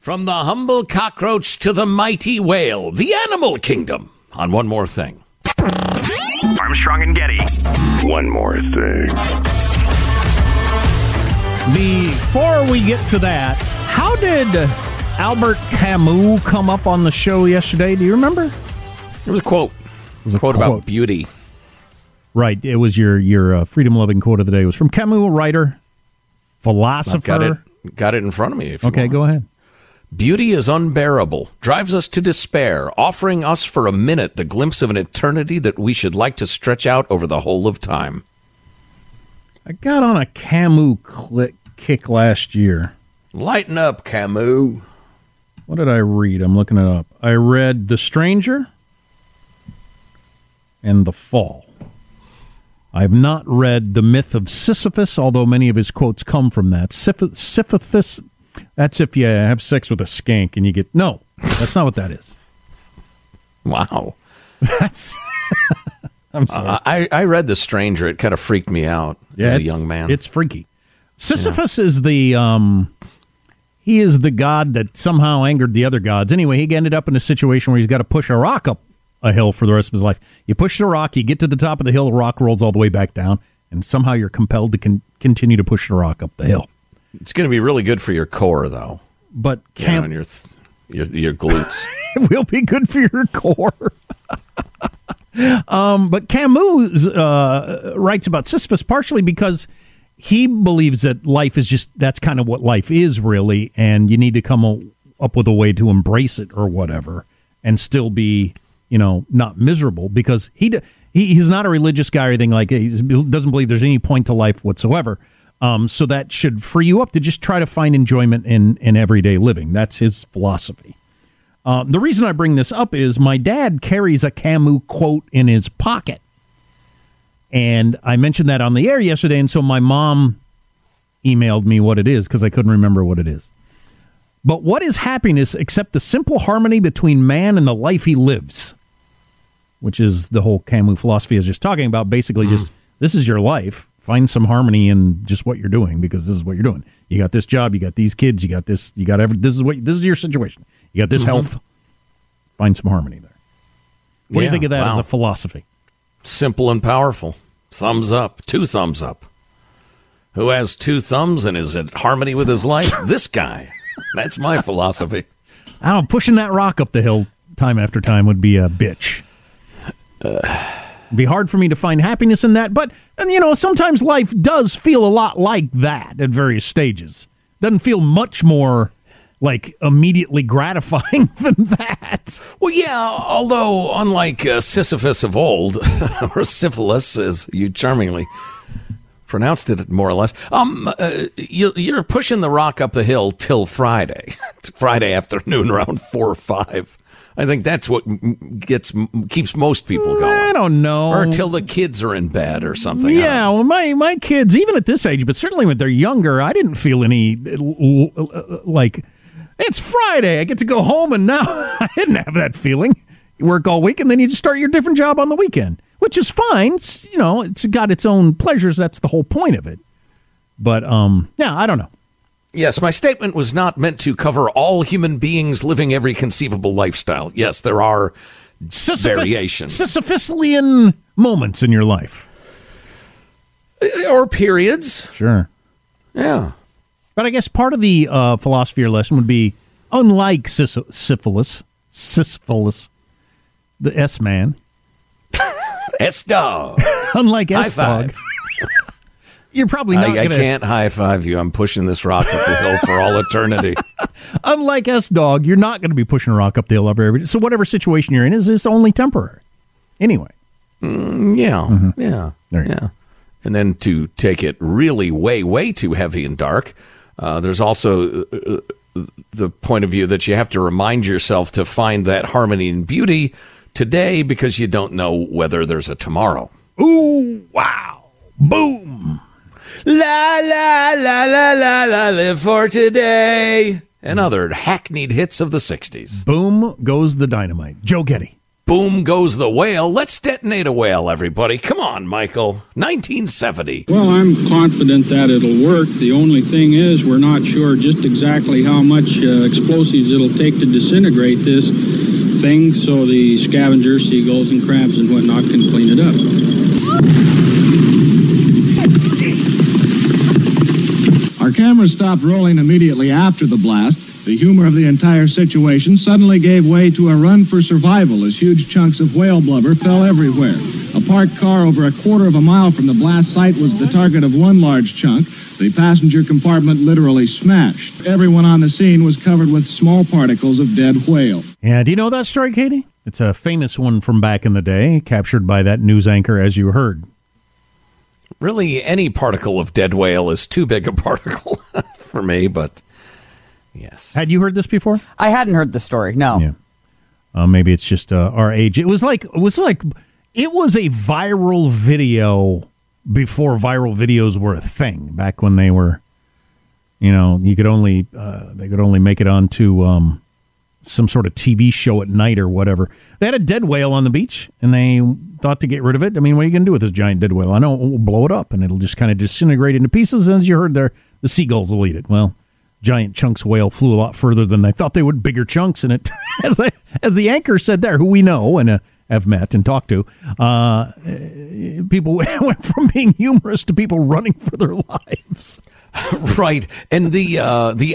From the humble cockroach to the mighty whale, the animal kingdom. On One More Thing. Armstrong and Getty. One More Thing. Before we get to that, how did Albert Camus come up on the show yesterday? Do you remember? It was a quote. It was a quote about beauty. Right. It was your freedom-loving quote of the day. It was from Camus, a writer, philosopher. Got it in front of me. Okay, go ahead. Beauty is unbearable, drives us to despair, offering us for a minute the glimpse of an eternity that we should like to stretch out over the whole of time. I got on a Camus kick last year. Lighten up, Camus. What did I read? I'm looking it up. I read The Stranger and The Fall. I've not read The Myth of Sisyphus, although many of his quotes come from that. Sisyphus. That's if you have sex with a skank and you get... No, that's not what that is. Wow. That's... I'm sorry. I read The Stranger. It kind of freaked me out as a young man. It's freaky. Sisyphus is the... he is the god that somehow angered the other gods. Anyway, he ended up in a situation where he's got to push a rock up a hill for the rest of his life. You push the rock, you get to the top of the hill, the rock rolls all the way back down, and somehow you're compelled to continue to push the rock up the hill. It's going to be really good for your core, though. But and your glutes. It will be good for your core. But Camus writes about Sisyphus partially because he believes that life is just, that's kind of what life is, really, and you need to come up with a way to embrace it or whatever and still be, not miserable, because he's not a religious guy or anything like that. He doesn't believe there's any point to life whatsoever. So that should free you up to just try to find enjoyment in everyday living. That's his philosophy. The reason I bring this up is my dad carries a Camus quote in his pocket. And I mentioned that on the air yesterday, and so my mom emailed me what it is because I couldn't remember what it is. But what is happiness except the simple harmony between man and the life he lives? Which is the whole Camus philosophy I was just talking about. Basically just, this is your life. Find some harmony in just what you're doing, because this is what you're doing. You got this job, you got these kids, you got this, you got everything. This is your situation. You got this health. Find some harmony there. What do you think of that as a philosophy? Simple and powerful. Thumbs up. Two thumbs up. Who has two thumbs and is at harmony with his life? This guy. That's my philosophy. I don't know, pushing that rock up the hill time after time would be a bitch. It'd be hard for me to find happiness in that, but sometimes life does feel a lot like that at various stages. Doesn't feel much more like immediately gratifying than that. Well, yeah, although unlike Sisyphus of old, or syphilis, as you charmingly pronounced it more or less, you're pushing the rock up the hill till Friday. It's Friday afternoon around 4 or 5. I think that's what keeps most people going. I don't know. Or until the kids are in bed or something. Yeah, well, my kids, even at this age, but certainly when they're younger, I didn't feel any, like, it's Friday, I get to go home, and now I didn't have that feeling. You work all week, and then you just start your different job on the weekend, which is fine. It's, you know, it's got its own pleasures. That's the whole point of it. But, yeah, I don't know. Yes, my statement was not meant to cover all human beings living every conceivable lifestyle. Yes, there are variations. Sisyphusian moments in your life. Or periods. Sure. Yeah. But I guess part of the philosophy or lesson would be, unlike Sisyphus, the S-man. S-dog. Unlike S-dog. You're probably not going to... I can't high-five you. I'm pushing this rock up the hill for all eternity. Unlike S-Dog, you're not going to be pushing a rock up the hill every day. So whatever situation you're in is only temporary. Anyway. Yeah. Mm-hmm. Yeah. There you go. And then to take it really way, way too heavy and dark, there's also the point of view that you have to remind yourself to find that harmony and beauty today because you don't know whether there's a tomorrow. Ooh, wow. Boom. La, la, la, la, la, la, live for today. And other hackneyed hits of the 60s. Boom goes the dynamite. Joe Getty. Boom goes the whale. Let's detonate a whale, everybody. Come on, Michael. 1970. Well, I'm confident that it'll work. The only thing is we're not sure just exactly how much explosives it'll take to disintegrate this thing so the scavengers, seagulls, and crabs and whatnot can clean it up. Our cameras stopped rolling immediately after the blast. The humor of the entire situation suddenly gave way to a run for survival as huge chunks of whale blubber fell everywhere. A parked car over a quarter of a mile from the blast site was the target of one large chunk. The passenger compartment literally smashed. Everyone on the scene was covered with small particles of dead whale. Yeah, do you know that story, Katie? It's a famous one from back in the day, captured by that news anchor, as you heard. Really, any particle of dead whale is too big a particle for me, but yes. Had you heard this before? I hadn't heard the story, no. Yeah. Maybe it's just our age. It was a viral video before viral videos were a thing, back when they were, you know, they could only make it onto some sort of TV show at night or whatever. They had a dead whale on the beach, and they thought to get rid of it. I mean, what are you going to do with this giant dead whale? I know, we'll blow it up, and it'll just kind of disintegrate into pieces. And as you heard there, the seagulls will eat it. Well, giant chunks of whale flew a lot further than they thought they would, bigger chunks. And it, as the anchor said there, who we know and have met and talked to, people went from being humorous to people running for their lives. Right. And the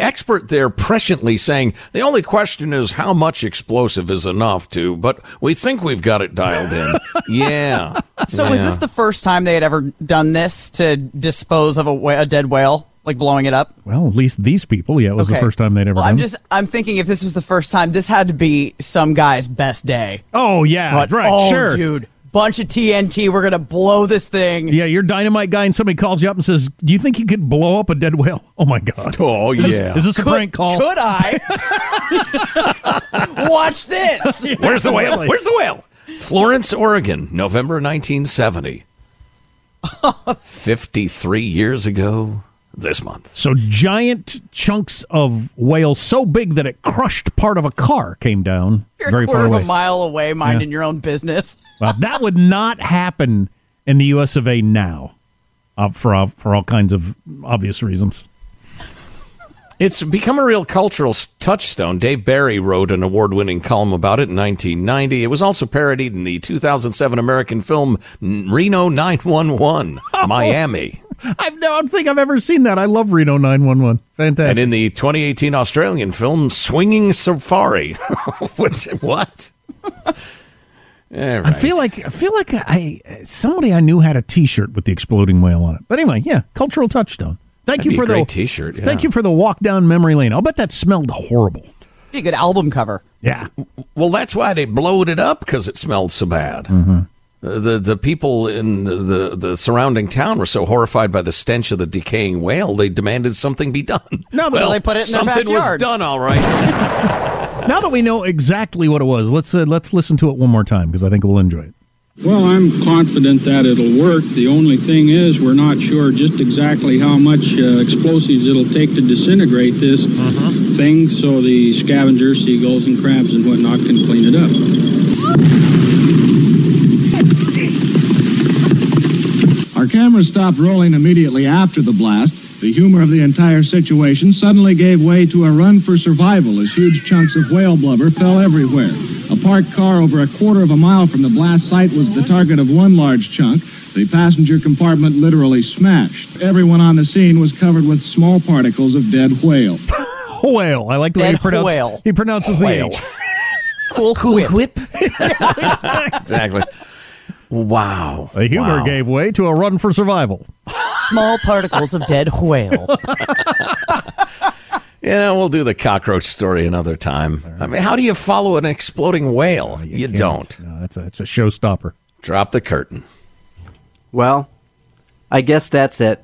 expert there presciently saying, the only question is how much explosive is enough to, but we think we've got it dialed in. Yeah. So was this the first time they had ever done this to dispose of a dead whale, like blowing it up? Well, at least these people. Yeah, it was okay. The first time they'd ever done it. I'm thinking if this was the first time, this had to be some guy's best day. Oh, yeah. But, right. Oh, sure. Dude. Bunch of TNT. We're going to blow this thing. Yeah, you're dynamite guy, and somebody calls you up and says, do you think you could blow up a dead whale? Oh, my God. Oh, yeah. Is this a prank call? Could I? Watch this. Yeah, where's the whale? Where's the whale? Florence, Oregon, November 1970. 53 years ago this month. So giant chunks of whale so big that it crushed part of a car came down. You're very far away. A quarter of a mile away, minding your own business. Well, that would not happen in the U.S. of A. now, for all kinds of obvious reasons. It's become a real cultural touchstone. Dave Barry wrote an award-winning column about it in 1990. It was also parodied in the 2007 American film Reno 911, Miami. I don't think I've ever seen that. I love Reno 911. Fantastic. And in the 2018 Australian film Swinging Safari. Which, what? Right. I feel like somebody I knew had a T-shirt with the exploding whale on it. But anyway, yeah, cultural touchstone. Thank you for the great T-shirt. Yeah. Thank you for the walk down memory lane. I'll bet that smelled horrible. Be a good album cover. Yeah. Well, that's why they blowed it up, because it smelled so bad. Mm-hmm. The people in the surrounding town were so horrified by the stench of the decaying whale, they demanded something be done. No, but well, they put it in their backyard. Something was done, all right. Now that we know exactly what it was, let's listen to it one more time, because I think we'll enjoy it. Well, I'm confident that it'll work. The only thing is we're not sure just exactly how much explosives it'll take to disintegrate this thing, so the scavengers, seagulls, and crabs and whatnot can clean it up. Our cameras stopped rolling immediately after the blast. The humor of the entire situation suddenly gave way to a run for survival as huge chunks of whale blubber fell everywhere. A parked car over a quarter of a mile from the blast site was the target of one large chunk. The passenger compartment literally smashed. Everyone on the scene was covered with small particles of dead whale. Whale. I like the way he pronounces it. He pronounces whale. The H. Cool whip. Exactly. Wow. The humor gave way to a run for survival. Small particles of dead whale. We'll do the cockroach story another time. I mean, how do you follow an exploding whale? No, you don't. No, that's a showstopper. Drop the curtain. Well, I guess that's it.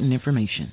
information.